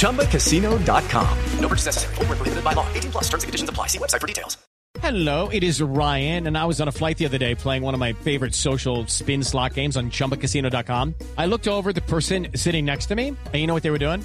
ChumbaCasino.com. No purchase necessary. Void where prohibited by law. 18+. Terms and conditions apply. See website for details. Hello, it is Ryan, and I was on a flight the other day playing one of my favorite social spin slot games on ChumbaCasino.com. I looked over at the person sitting next to me, and you know what they were doing?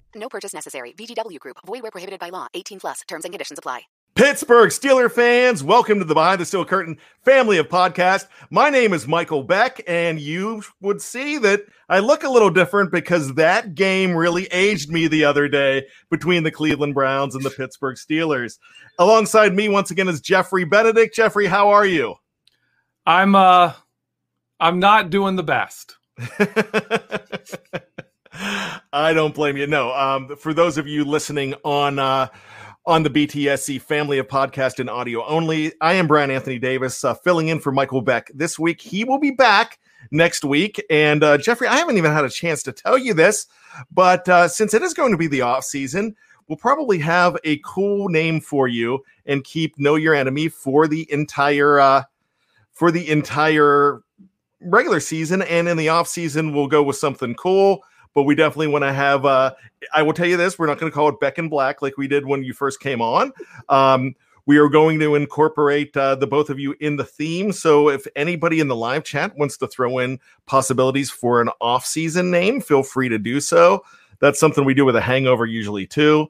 No purchase necessary. VGW Group. Void where prohibited by law. 18+. Terms and conditions apply. Pittsburgh Steelers fans, welcome to the Behind the Steel Curtain family of podcasts. My name is Michael Beck, and you would see that I look a little different because that game really aged me the other day between the Cleveland Browns and the Pittsburgh Steelers. Alongside me once again is Jeffrey Benedict. Jeffrey, how are you? I'm not doing the best. I don't blame you. No, for those of you listening on the BTSC family of podcast and audio only, I am Brian Anthony Davis, filling in for Michael Beck this week. He will be back next week. And Jeffrey, I haven't even had a chance to tell you this, but since it is going to be the off season, we'll probably have a cool name for you and keep Know Your Enemy for the entire regular season. And in the off season, we'll go with something cool. But we definitely want to have, I will tell you this, we're not going to call it Beck and Black like we did when you first came on. We are going to incorporate the both of you in the theme. So if anybody in the live chat wants to throw in possibilities for an off-season name, feel free to do so. That's something we do with a hangover usually too.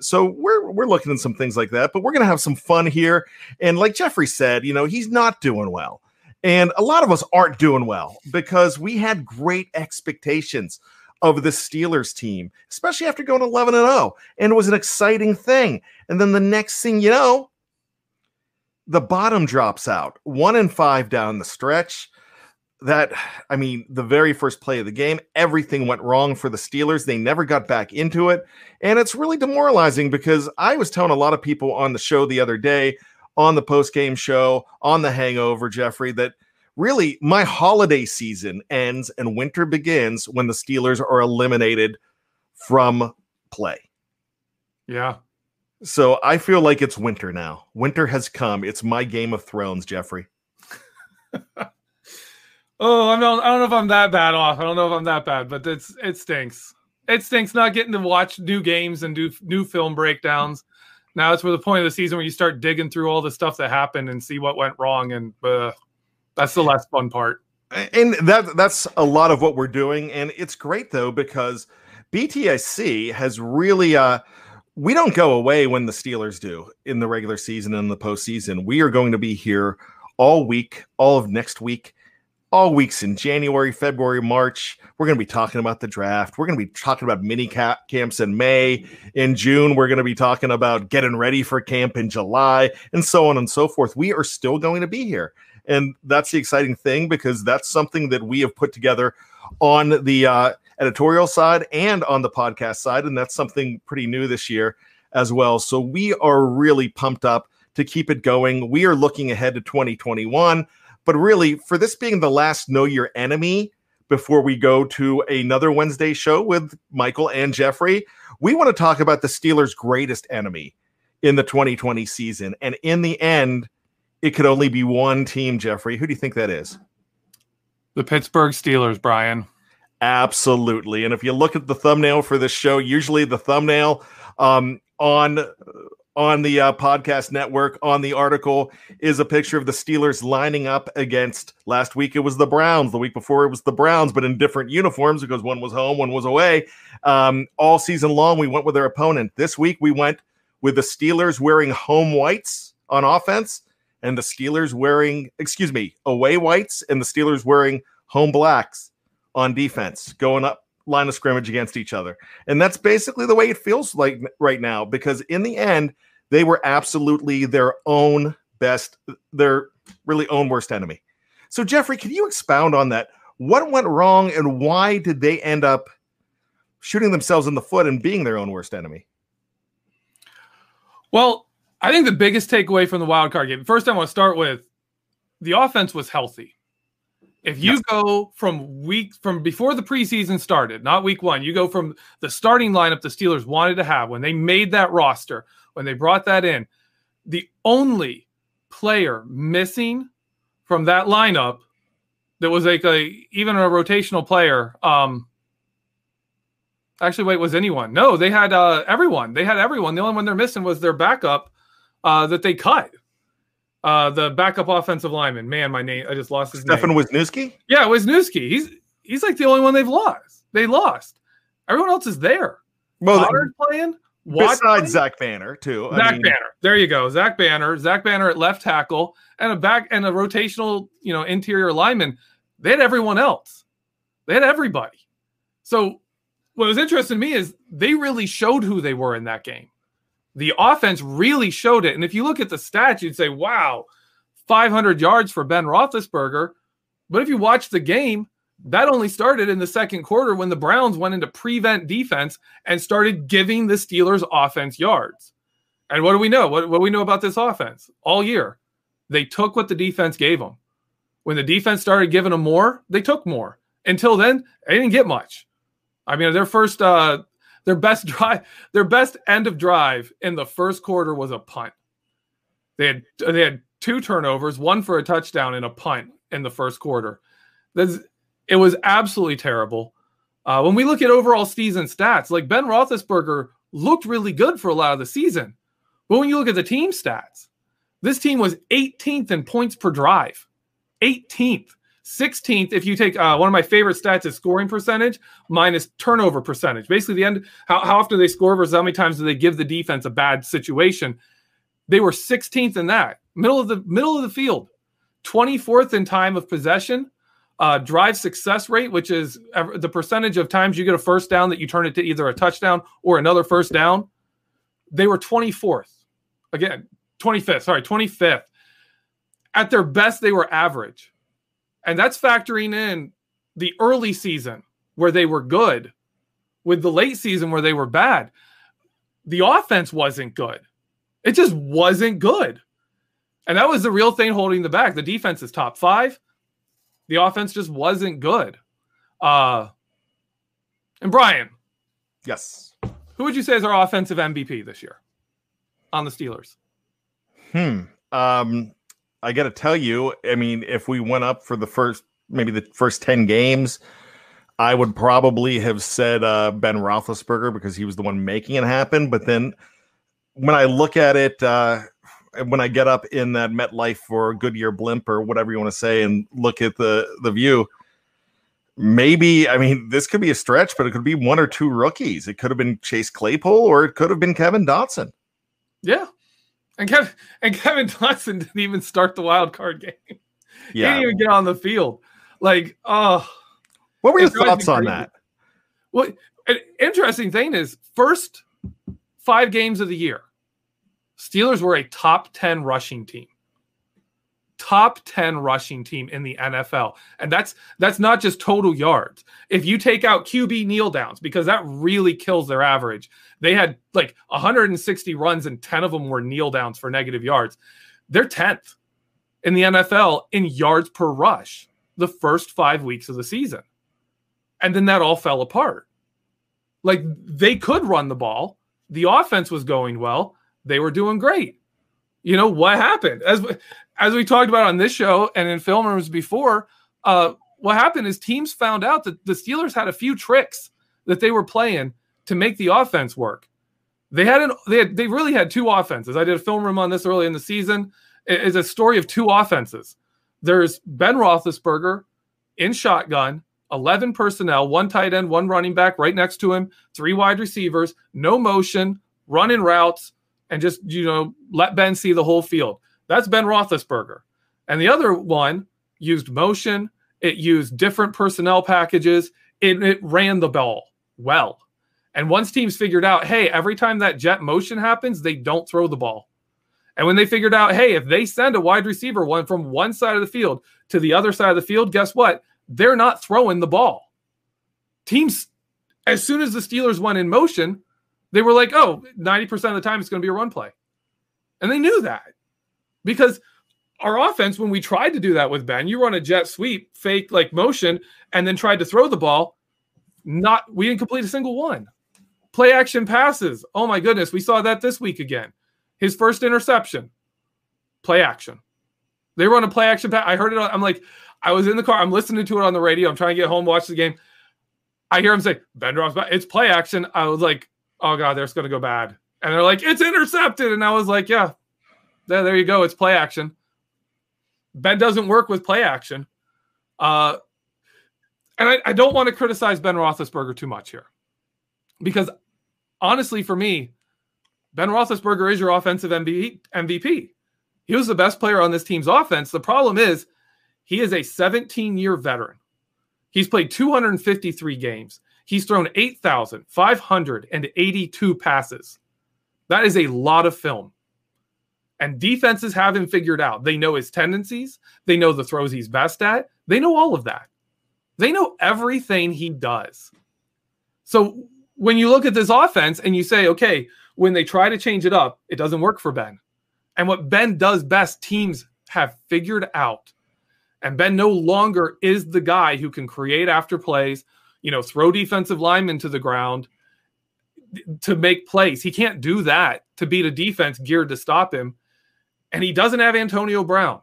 So we're looking at some things like that, but we're going to have some fun here. And like Jeffrey said, you know, he's not doing well. And a lot of us aren't doing well because we had great expectations of the Steelers team, especially after going 11-0. And it was an exciting thing. And then the next thing you know, the bottom drops out. 1-5 down the stretch. The very first play of the game, everything went wrong for the Steelers. They never got back into it. And it's really demoralizing because I was telling a lot of people on the show the other day, on the post-game show, on the hangover, Jeffrey, that really my holiday season ends and winter begins when the Steelers are eliminated from play. Yeah. So I feel like it's winter now. Winter has come. It's my Game of Thrones, Jeffrey. I don't know if I'm that bad off. I don't know if I'm that bad, but it stinks. It stinks not getting to watch new games and do new film breakdowns. Now it's where the point of the season where you start digging through all the stuff that happened and see what went wrong, and that's the less fun part. And that's a lot of what we're doing, and it's great though because BTSC has really we don't go away when the Steelers do in the regular season and the postseason. We are going to be here all week, all of next week, all weeks in January, February, March. We're going to be talking about the draft. We're going to be talking about mini camps in May. In June, we're going to be talking about getting ready for camp in July and so on and so forth. We are still going to be here. And that's the exciting thing because that's something that we have put together on the editorial side and on the podcast side. And that's something pretty new this year as well. So we are really pumped up to keep it going. We are looking ahead to 2021, but really for this being the last Know Your Enemy before we go to another Wednesday show with Michael and Jeffrey, we want to talk about the Steelers' greatest enemy in the 2020 season. And in the end, it could only be one team, Jeffrey. Who do you think that is? The Pittsburgh Steelers, Brian. Absolutely. And if you look at the thumbnail for this show, usually the thumbnail on the podcast network, on the article, is a picture of the Steelers lining up against, last week it was the Browns, the week before it was the Browns, but in different uniforms because one was home, one was away. All season long, we went with their opponent. This week, we went with the Steelers wearing home whites on offense and the Steelers wearing, away whites and the Steelers wearing home blacks on defense, going up line of scrimmage against each other. And that's basically the way it feels like right now, because in the end, they were absolutely their own best, their really own worst enemy. So Jeffrey, can you expound on that? What went wrong and why did they end up shooting themselves in the foot and being their own worst enemy? Well, I think the biggest takeaway from the wild card game, first I want to start with the offense was healthy. If you go from before the preseason started, not week one, you go from the starting lineup the Steelers wanted to have when they made that roster, when they brought that in, the only player missing from that lineup that was like even a rotational player. Was anyone? No, they had everyone. They had everyone. The only one they're missing was their backup that they cut. The backup offensive lineman. Man, I just lost his name. Stefan Wisniewski? Yeah, Wisniewski. He's like the only one they've lost. They lost. Everyone else is there. Well, Goddard playing. Besides playing. Zach Banner, too. Banner. There you go. Zach Banner. Zach Banner at left tackle and a rotational, interior lineman. They had everyone else. They had everybody. So what was interesting to me is they really showed who they were in that game. The offense really showed it. And if you look at the stats, you'd say, wow, 500 yards for Ben Roethlisberger. But if you watch the game, that only started in the second quarter when the Browns went into prevent defense and started giving the Steelers offense yards. And what do we know? What do we know about this offense? All year, they took what the defense gave them. When the defense started giving them more, they took more. Until then, they didn't get much. I mean, their first – their best end of drive in the first quarter was a punt. They had two turnovers, one for a touchdown and a punt in the first quarter. It was absolutely terrible. When we look at overall season stats, like Ben Roethlisberger looked really good for a lot of the season. But when you look at the team stats, this team was 18th in points per drive. 18th. 16th, if you take one of my favorite stats is scoring percentage minus turnover percentage. Basically, the end, how often they score versus how many times do they give the defense a bad situation. They were 16th in that, middle of the field, 24th in time of possession, drive success rate, which is the percentage of times you get a first down that you turn it to either a touchdown or another first down. They were 25th. At their best, they were average. And that's factoring in the early season where they were good with the late season where they were bad. The offense wasn't good. It just wasn't good. And that was the real thing holding them back. The defense is top five. The offense just wasn't good. And Brian. Yes. Who would you say is our offensive MVP this year on the Steelers? I got to tell you, I mean, if we went up for the first 10 games, I would probably have said Ben Roethlisberger because he was the one making it happen. But then when I look at it, when I get up in that MetLife for Goodyear blimp or whatever you want to say and look at the view, maybe, I mean, this could be a stretch, but it could be one or two rookies. It could have been Chase Claypool or it could have been Kevin Dotson. Yeah. And Kevin Dotson didn't even start the wild card game. Yeah. He didn't even get on the field. Like, what were your thoughts on that? Well, an interesting thing is first 5 games of the year, Steelers were a top 10 rushing team. top 10 rushing team in the NFL. And that's not just total yards. If you take out QB kneel downs, because that really kills their average, they had like 160 runs and 10 of them were kneel downs for negative yards. They're 10th in the NFL in yards per rush the first 5 weeks of the season. And then that all fell apart. Like, they could run the ball. The offense was going well. They were doing great. You know, what happened? As we talked about on this show and in film rooms before, what happened is teams found out that the Steelers had a few tricks that they were playing to make the offense work. They really had two offenses. I did a film room on this early in the season. It's a story of two offenses. There's Ben Roethlisberger in shotgun, 11 personnel, one tight end, one running back right next to him, three wide receivers, no motion, running routes, and just, you know, let Ben see the whole field. That's Ben Roethlisberger. And the other one used motion. It used different personnel packages. It ran the ball well. And once teams figured out, hey, every time that jet motion happens, they don't throw the ball. And when they figured out, hey, if they send a wide receiver one from one side of the field to the other side of the field, guess what? They're not throwing the ball. Teams, as soon as the Steelers went in motion, they were like, oh, 90% of the time it's going to be a run play. And they knew that. Because our offense, when we tried to do that with Ben, you run a jet sweep, fake like motion, and then tried to throw the ball. We didn't complete a single one. Play action passes. Oh my goodness. We saw that this week again. His first interception, play action. They run a play action pass. I heard it. I was in the car. I'm listening to it on the radio. I'm trying to get home, watch the game. I hear him say, Ben drops back. It's play action. I was like, oh God, that's going to go bad. And they're like, it's intercepted. And I was like, yeah. There you go. It's play action. Ben doesn't work with play action. And I don't want to criticize Ben Roethlisberger too much here. Because honestly, for me, Ben Roethlisberger is your offensive MVP. He was the best player on this team's offense. The problem is he is a 17-year veteran. He's played 253 games. He's thrown 8,582 passes. That is a lot of film. And defenses have him figured out. They know his tendencies. They know the throws he's best at. They know all of that. They know everything he does. So when you look at this offense and you say, okay, when they try to change it up, it doesn't work for Ben. And what Ben does best, teams have figured out. And Ben no longer is the guy who can create after plays, you know, throw defensive linemen to the ground to make plays. He can't do that to beat a defense geared to stop him. And he doesn't have Antonio Brown.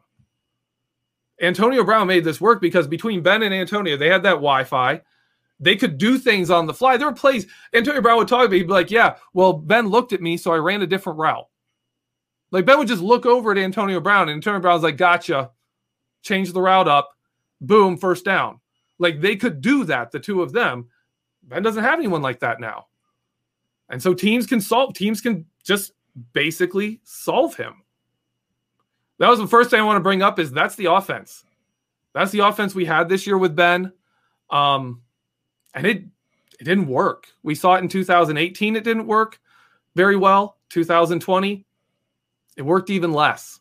Antonio Brown made this work because between Ben and Antonio, they had that Wi-Fi. They could do things on the fly. There were plays. Antonio Brown would talk to me. He'd be like, yeah, well, Ben looked at me, so I ran a different route. Like, Ben would just look over at Antonio Brown, and Antonio Brown's like, gotcha, change the route up, boom, first down. Like, they could do that, the two of them. Ben doesn't have anyone like that now. And so teams can just basically solve him. That was the first thing I want to bring up is that's the offense. That's the offense we had this year with Ben. And it didn't work. We saw it in 2018. It didn't work very well. 2020, it worked even less.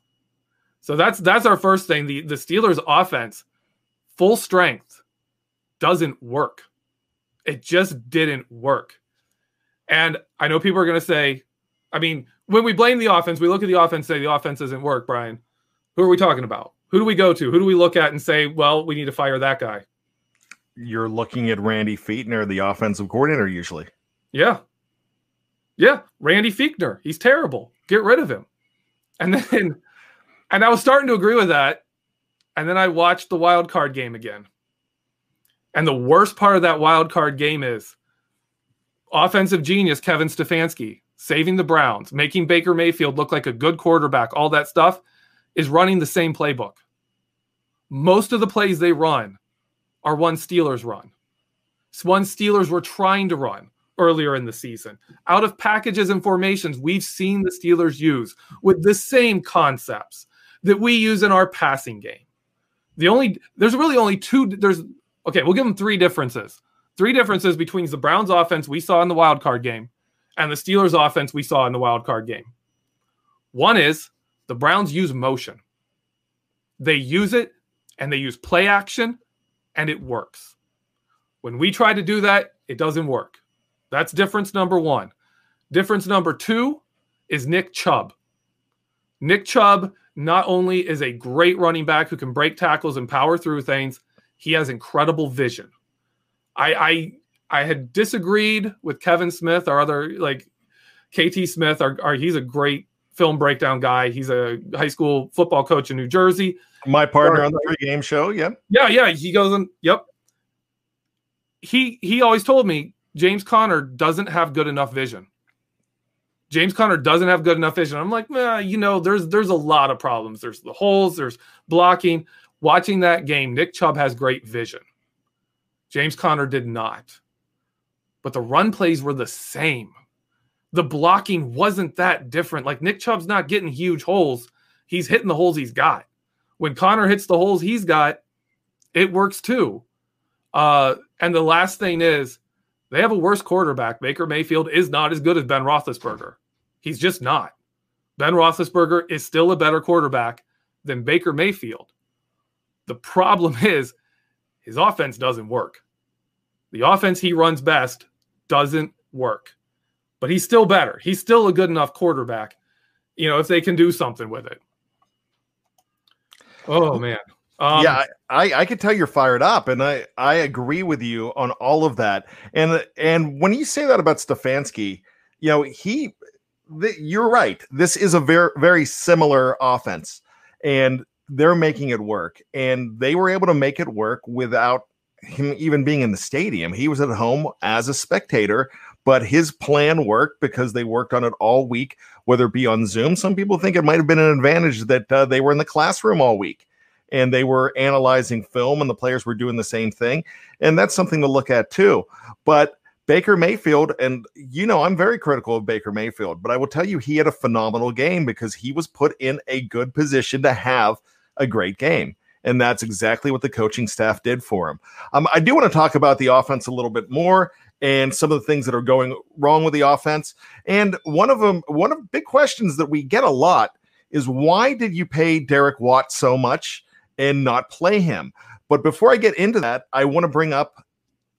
So that's our first thing. The Steelers offense, full strength, doesn't work. It just didn't work. And I know people are going to say, I mean, when we blame the offense, we look at the offense and say the offense doesn't work, Brian. Who are we talking about? Who do we go to? Who do we look at and say, well, we need to fire that guy? You're looking at Randy Feitner, the offensive coordinator, usually. Yeah. Yeah, Randy Feitner. He's terrible. Get rid of him. And I was starting to agree with that, and then I watched the wild card game again. And the worst part of that wild card game is offensive genius Kevin Stefanski saving the Browns, making Baker Mayfield look like a good quarterback, all that stuff, is running the same playbook. Most of the plays they run are one Steelers were trying to run earlier in the season. Out of packages and formations, we've seen the Steelers use with the same concepts that we use in our passing game. We'll give them three differences. Three differences between the Browns offense we saw in the wild card game and the Steelers offense we saw in the wild card game. One is the Browns use motion. They use it, and they use play action, and it works. When we try to do that, it doesn't work. That's difference number one. Difference number two is Nick Chubb. Nick Chubb not only is a great running back who can break tackles and power through things, he has incredible vision. I had disagreed with Kevin Smith, our other, like KT Smith, he's a great film breakdown guy. He's a high school football coach in New Jersey. My partner on the pregame show, yeah. Yeah, he goes and yep. He always told me James Conner doesn't have good enough vision. I'm like, there's a lot of problems. There's the holes, there's blocking. Watching that game, Nick Chubb has great vision. James Conner did not. But the run plays were the same. The blocking wasn't that different. Like, Nick Chubb's not getting huge holes. He's hitting the holes he's got. When Conner hits the holes he's got, it works too. And the last thing is, they have a worse quarterback. Baker Mayfield is not as good as Ben Roethlisberger. He's just not. Ben Roethlisberger is still a better quarterback than Baker Mayfield. The problem is his offense doesn't work. The offense he runs best doesn't work. But he's still better. He's still a good enough quarterback, if they can do something with it. Oh, man. I could tell you're fired up, and I agree with you on all of that. And when you say that about Stefanski, you're right. This is a very, very similar offense, and they're making it work. And they were able to make it work without him even being in the stadium. He was at home as a spectator, but his plan worked because they worked on it all week, whether it be on Zoom. Some people think it might have been an advantage that they were in the classroom all week. And they were analyzing film, and the players were doing the same thing. And that's something to look at too. But Baker Mayfield, and I'm very critical of Baker Mayfield, but I will tell you he had a phenomenal game because he was put in a good position to have a great game. And that's exactly what the coaching staff did for him. I do want to talk about the offense a little bit more and some of the things that are going wrong with the offense. And one of the big questions that we get a lot is, why did you pay Derek Watt so much and not play him? But before I get into that, I want to bring up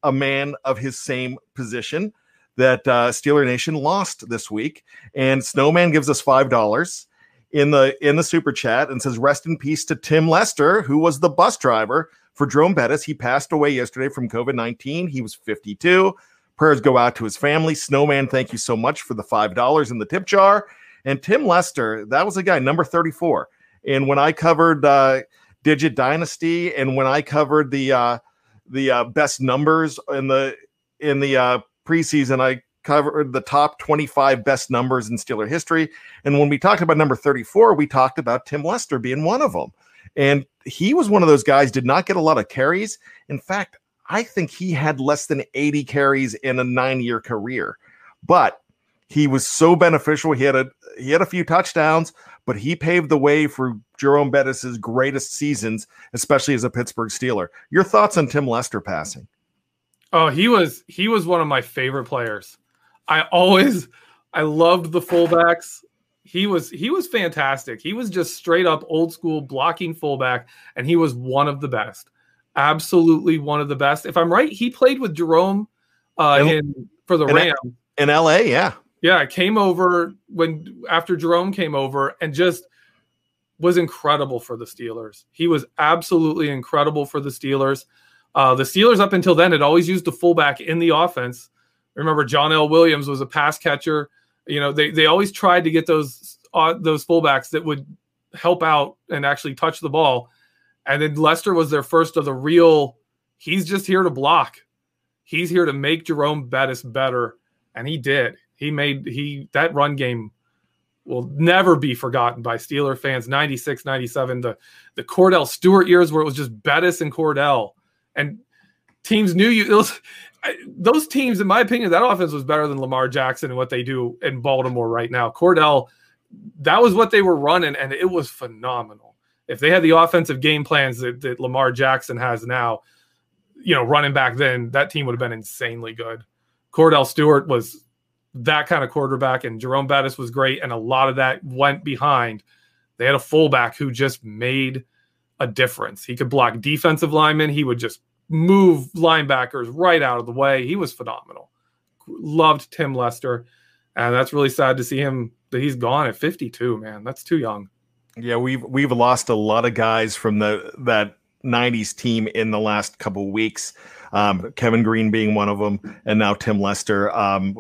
a man of his same position that Steeler Nation lost this week. And Snowman gives us $5 in the super chat and says, rest in peace to Tim Lester, who was the bus driver for Jerome Bettis. He passed away yesterday from COVID-19. He was 52. Prayers go out to his family. Snowman, thank you so much for the $5 in the tip jar. And Tim Lester, that was a guy, number 34. And when I covered Digit Dynasty, and when I covered the best numbers in the preseason, I covered the top 25 best numbers in Steeler history. And when we talked about number 34, we talked about Tim Lester being one of them. And he was one of those guys, did not get a lot of carries. In fact, I think he had less than 80 carries in a 9-year career. But he was so beneficial. He had a few touchdowns, but he paved the way for Jerome Bettis' greatest seasons, especially as a Pittsburgh Steeler. Your thoughts on Tim Lester passing? Oh, he was one of my favorite players. I loved the fullbacks. He was fantastic. He was just straight up old school blocking fullback, and he was one of the best. Absolutely one of the best. If I'm right, he played with Jerome for the Rams in LA, yeah. Yeah, came over after Jerome came over and just was incredible for the Steelers. He was absolutely incredible for the Steelers. The Steelers up until then had always used the fullback in the offense. Remember, John L. Williams was a pass catcher. They always tried to get those fullbacks that would help out and actually touch the ball. And then Lester was their first of the real. He's just here to block. He's here to make Jerome Bettis better, and he did. That run game will never be forgotten by Steeler fans. 96, 97, the Cordell Stewart years where it was just Bettis and Cordell. And teams knew you. Those teams, in my opinion, that offense was better than Lamar Jackson and what they do in Baltimore right now. Cordell, that was what they were running, and it was phenomenal. If they had the offensive game plans that Lamar Jackson has now, running back then, that team would have been insanely good. Cordell Stewart was that kind of quarterback, and Jerome Bettis was great, and a lot of that went behind. They had a fullback who just made a difference. He could block defensive linemen. He would just move linebackers right out of the way. He was phenomenal. Loved Tim Lester. And that's really sad to see him that he's gone at 52, man. That's too young. Yeah, we've lost a lot of guys from that 90s team in the last couple weeks. Kevin Green being one of them, and now Tim Lester.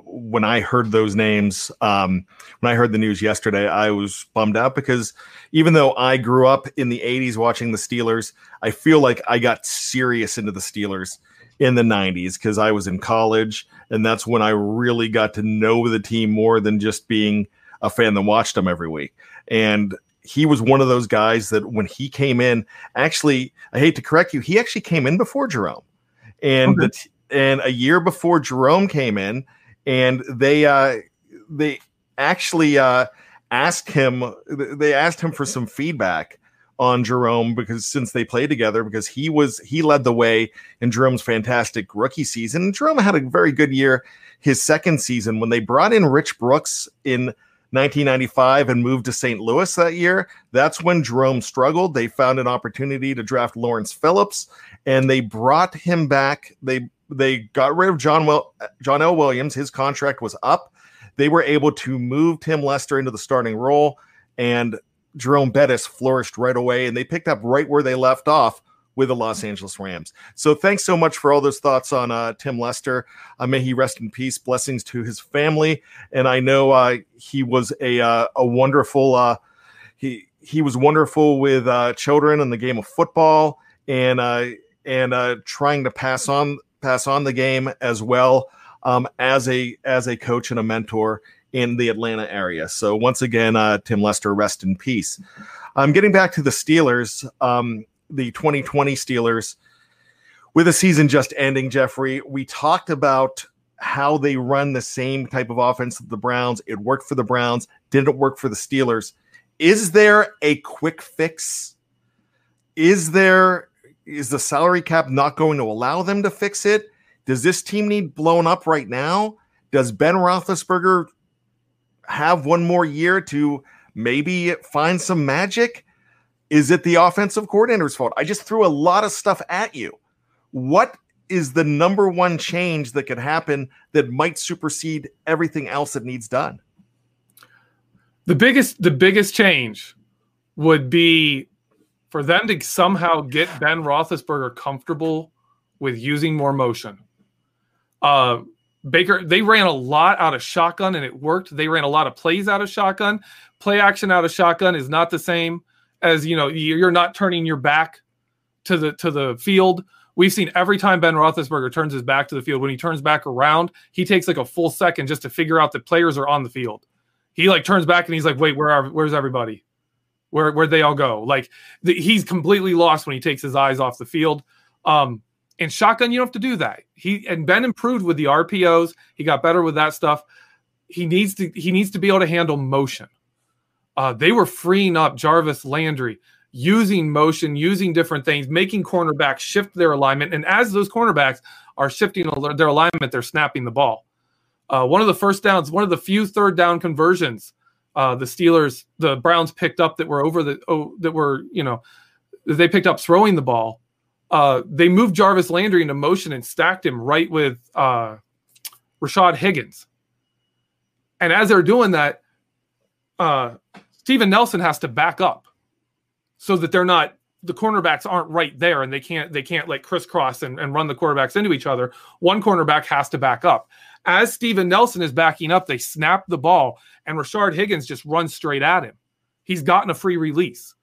When I heard those names, when I heard the news yesterday, I was bummed out because even though I grew up in the 80s watching the Steelers, I feel like I got serious into the Steelers in the 90s because I was in college, and that's when I really got to know the team more than just being a fan that watched them every week. And he was one of those guys that when he came in, actually, I hate to correct you, he actually came in before Jerome. And okay. And a year before Jerome came in, and they actually asked him for some feedback on Jerome because since they played together, because he led the way in Jerome's fantastic rookie season. And Jerome had a very good year his second season when they brought in Rich Brooks in 1995 and moved to St. Louis that year. That's when Jerome struggled. They found an opportunity to draft Lawrence Phillips, and they brought him back. They got rid of John L. Williams. His contract was up. They were able to move Tim Lester into the starting role, and Jerome Bettis flourished right away, and they picked up right where they left off with the Los Angeles Rams. So thanks so much for all those thoughts on Tim Lester. May he rest in peace. Blessings to his family. And I know he was a wonderful he was wonderful with children in the game of football and trying to pass on the game as well as a coach and a mentor in the Atlanta area. So once again, Tim Lester, rest in peace. Getting back to the Steelers. The 2020 Steelers, with a season just ending, Jeffrey, we talked about how they run the same type of offense that the Browns. It worked for the Browns, didn't work for the Steelers. Is there a quick fix? Is the salary cap not going to allow them to fix it? Does this team need blown up right now? Does Ben Roethlisberger have one more year to maybe find some magic? Is it the offensive coordinator's fault? I just threw a lot of stuff at you. What is the number one change that could happen that might supersede everything else that needs done? The biggest change would be for them to somehow get Ben Roethlisberger comfortable with using more motion. Baker, they ran a lot out of shotgun and it worked. They ran a lot of plays out of shotgun. Play action out of shotgun is not the same as, you know, you're not turning your back to the field. We've seen every time Ben Roethlisberger turns his back to the field, when he turns back around, he takes like a full second just to figure out that players are on the field. He like turns back and he's like, wait, where's everybody? Where'd they all go? Like he's completely lost when he takes his eyes off the field. And shotgun, you don't have to do that. Ben improved with the RPOs. He got better with that stuff. He needs to be able to handle motion. They were freeing up Jarvis Landry, using motion, using different things, making cornerbacks shift their alignment. And as those cornerbacks are shifting their alignment, they're snapping the ball. One of the few third down conversions the Browns picked up that were they picked up throwing the ball. They moved Jarvis Landry into motion and stacked him right with Rashard Higgins. And as they're doing that, Steven Nelson has to back up so that the cornerbacks aren't right there and they can't like crisscross and run the quarterbacks into each other. One cornerback has to back up. As Steven Nelson is backing up, they snap the ball and Rashard Higgins just runs straight at him. He's gotten a free release.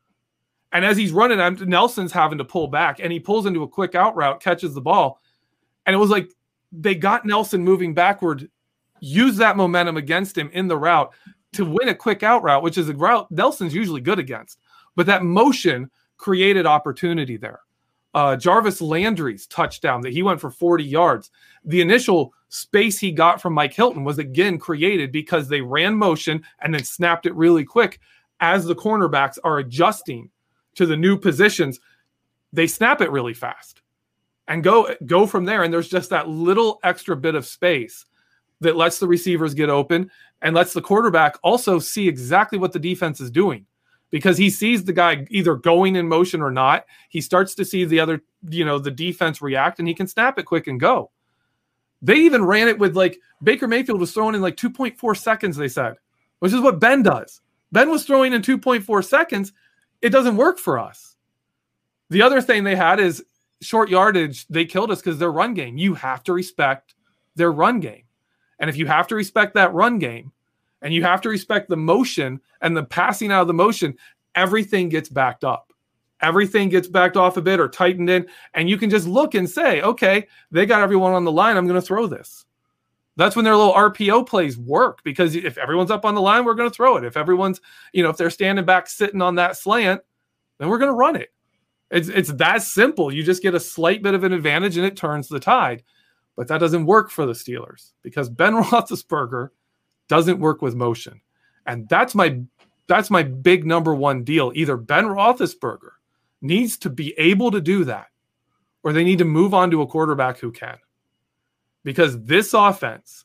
And as he's running, Nelson's having to pull back and he pulls into a quick out route, catches the ball. And it was like, they got Nelson moving backward, use that momentum against him in the route to win a quick out route, which is a route Nelson's usually good against. But that motion created opportunity there. Jarvis Landry's touchdown that he went for 40 yards. The initial space he got from Mike Hilton was again created because they ran motion and then snapped it really quick. As the cornerbacks are adjusting to the new positions, they snap it really fast and go from there. And there's just that little extra bit of space that lets the receivers get open and lets the quarterback also see exactly what the defense is doing. because he sees the guy either going in motion or not. He starts to see the other, you know, the defense react, and he can snap it quick and go. They even ran it with, like, Baker Mayfield was throwing in like 2.4 seconds, they said, which is what Ben does. Ben was throwing in 2.4 seconds. It doesn't work for us. The other thing they had is short yardage. They killed us because their run game. You have to respect their run game. And if you have to respect that run game and you have to respect the motion and the passing out of the motion, everything gets backed up. Everything gets backed off a bit or tightened in. And you can just look and say, okay, they got everyone on the line. I'm going to throw this. That's when their little RPO plays work, because if everyone's up on the line, we're going to throw it. If everyone's, you know, if they're standing back, sitting on that slant, then we're going to run it. It's that simple. You just get a slight bit of an advantage and it turns the tide. But that doesn't work for the Steelers because Ben Roethlisberger doesn't work with motion. And that's my big number one deal. Either Ben Roethlisberger needs to be able to do that, or they need to move on to a quarterback who can. Because this offense,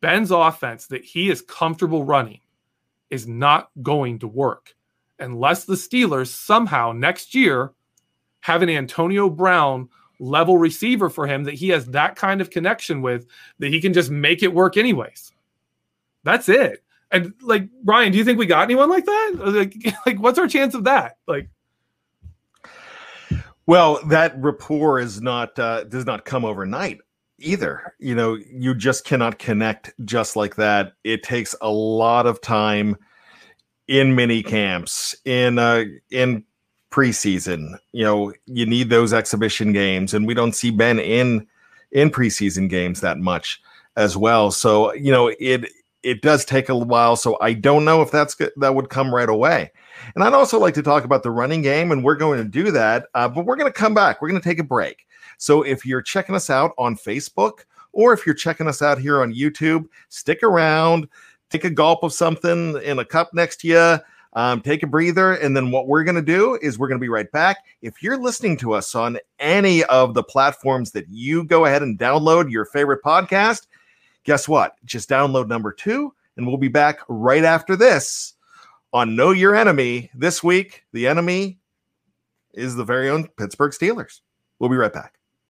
Ben's offense that he is comfortable running, is not going to work unless the Steelers somehow next year have an Antonio Brown level receiver for him that he has that kind of connection with, that he can just make it work anyways. That's it. And, like, Brian, do you think we got anyone like that? Like what's our chance of that? Like, well, that rapport is not does not come overnight either. You know, you just cannot connect just like that. It takes a lot of time in mini camps, in preseason. You know, you need those exhibition games, and we don't see Ben in preseason games that much as well. So, you know, it does take a while. So I don't know if that would come right away. And I'd also like to talk about the running game, and we're going to do that, but we're going to come back. We're going to take a break. So if you're checking us out on Facebook, or if you're checking us out here on YouTube, stick around, take a gulp of something in a cup next to you, take a breather. And then what we're going to do is we're going to be right back. If you're listening to us on any of the platforms that you go ahead and download your favorite podcast, guess what? Just download number 2, and we'll be back right after this on Know Your Enemy. This week, the enemy is the very own Pittsburgh Steelers. We'll be right back.